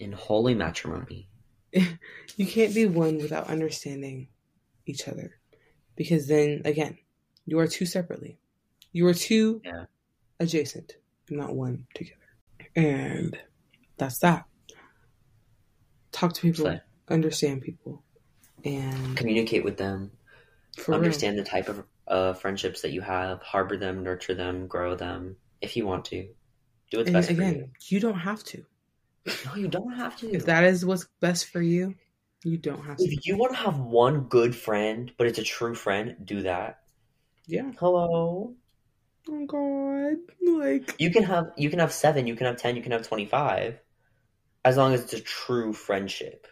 in holy matrimony, you can't be one without understanding each other. Because then, again, you are two separately. You are two adjacent, not one together. And that's that. Talk to people, understand people, and communicate with them. Understand the type of friendships that you have, harbor them, nurture them, grow them. If you want to, do what's best for you. You don't have to. No, you don't have to. If that is what's best for you, you don't have to. If you want to have one good friend, but it's a true friend, do that. Yeah. Hello. Oh God. Like you can have 7, you can have 10, you can have 25, as long as it's a true friendship,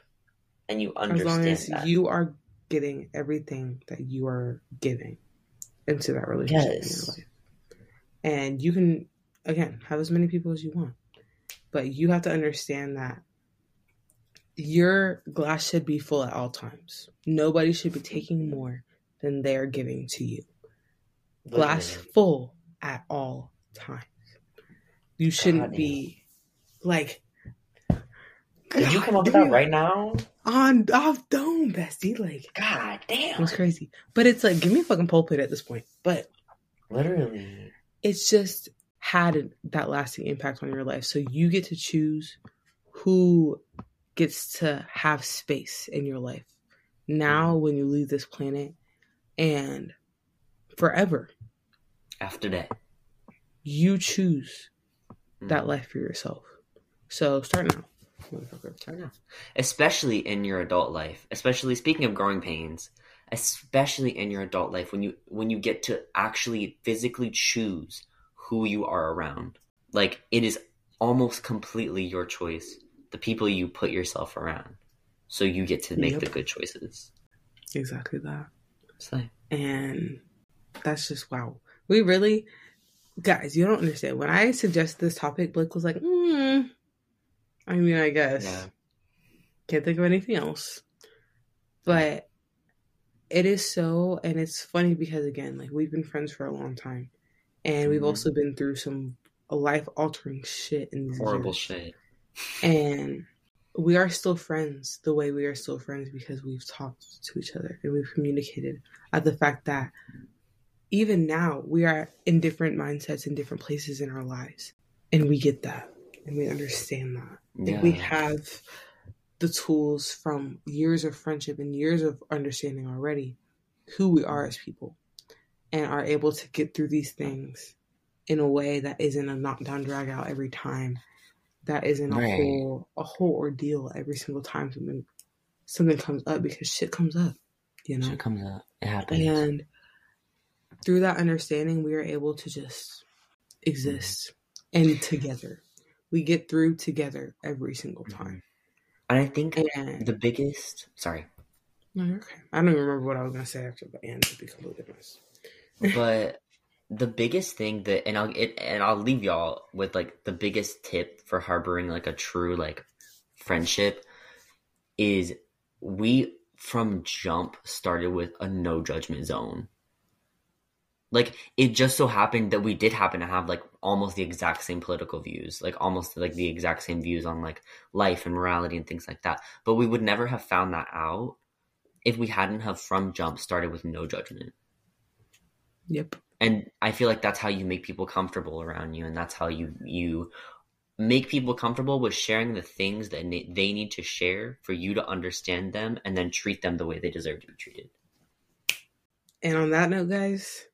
and you understand that. As long as you are getting everything that you are giving into that relationship in your life. And you can, again, have as many people as you want. But you have to understand that your glass should be full at all times. Nobody should be taking more than they are giving to you. Glass full at all times. You shouldn't be like... Did you come up with that right now? Off dome, bestie. Like, God damn. It's crazy. But it's like, give me a fucking pole plate at this point. But... Literally. It's just... had that lasting impact on your life. So you get to choose who gets to have space in your life now, when you leave this planet, and forever after that. You choose that life for yourself. So start now. Start now. Especially in your adult life. Especially, speaking of growing pains, especially in your adult life, when you get to actually physically choose who you are around. Like, it is almost completely your choice, the people you put yourself around. So you get to make the good choices. Exactly that. So. And that's just, wow. We really, guys, you don't understand. When I suggested this topic, Blake was like, I mean, I guess. Yeah. Can't think of anything else. But it is so, and it's funny because, again, like, we've been friends for a long time. And we've also been through some life-altering shit in these horrible years. Shit. And we are still friends the way we are still friends because we've talked to each other and we've communicated at the fact that even now we are in different mindsets in different places in our lives. And we get that. And we understand that. Yeah. And we have the tools from years of friendship and years of understanding already who we are as people. And are able to get through these things in a way that isn't a knockdown drag out every time. That isn't a whole ordeal every single time something comes up, because shit comes up. You know? Shit comes up. It happens. And through that understanding, we are able to just exist. And together. We get through together every single time. And I think the biggest... Sorry. No, you're okay. I don't even remember what I was going to say after the end, to be completely honest. But the biggest thing that, and I'll leave y'all with, like, the biggest tip for harboring, like, a true, like, friendship is we from jump started with a no judgment zone. Like, it just so happened that we did happen to have, like, almost the exact same political views, like, almost, like, the exact same views on, like, life and morality and things like that. But we would never have found that out if we hadn't have from jump started with no judgment. Yep. And I feel like that's how you make people comfortable around you. And that's how you make people comfortable with sharing the things that they need to share for you to understand them, and then treat them the way they deserve to be treated. And on that note, guys,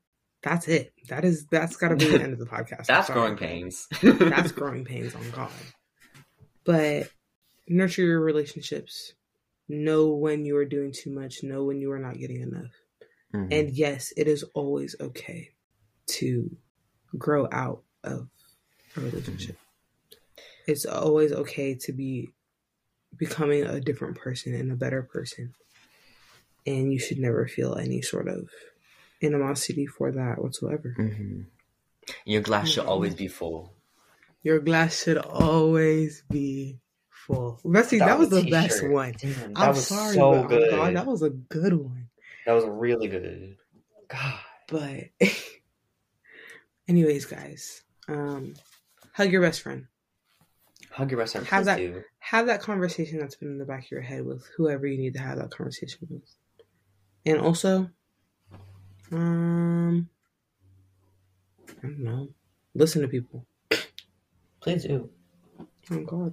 that's it. That's got to be the end of the podcast. That's growing pains. That's growing pains on God. But nurture your relationships. Know when you are doing too much. Know when you are not getting enough. Mm-hmm. And yes, it is always okay to grow out of a relationship. Mm-hmm. It's always okay to be becoming a different person and a better person. And you should never feel any sort of animosity for that whatsoever. Mm-hmm. Your glass should always be full. Your glass should always be full. Messi, that was the best one. Damn, that was so good. God, that was a good one. That was really good. God. But anyways, guys, hug your best friend. Hug your best friend. Have that conversation that's been in the back of your head with whoever you need to have that conversation with. And also, I don't know. Listen to people. Please do. Oh, God.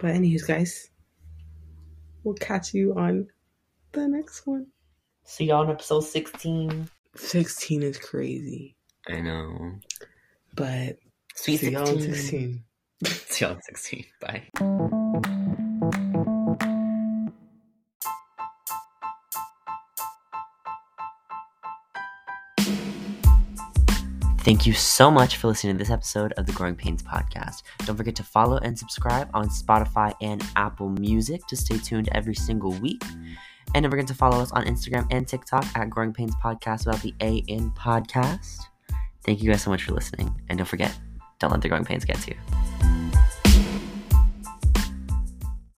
But anyways, guys, we'll catch you on the next one. See y'all in episode 16. 16 is crazy. I know. But sweet see 16. Y'all in 16. See y'all in 16. Bye. Thank you so much for listening to this episode of the Growing Pains podcast. Don't forget to follow and subscribe on Spotify and Apple Music to stay tuned every single week. And don't forget to follow us on Instagram and TikTok at Growing Pains Podcast without the A in podcast. Thank you guys so much for listening. And don't forget, don't let the growing pains get to you.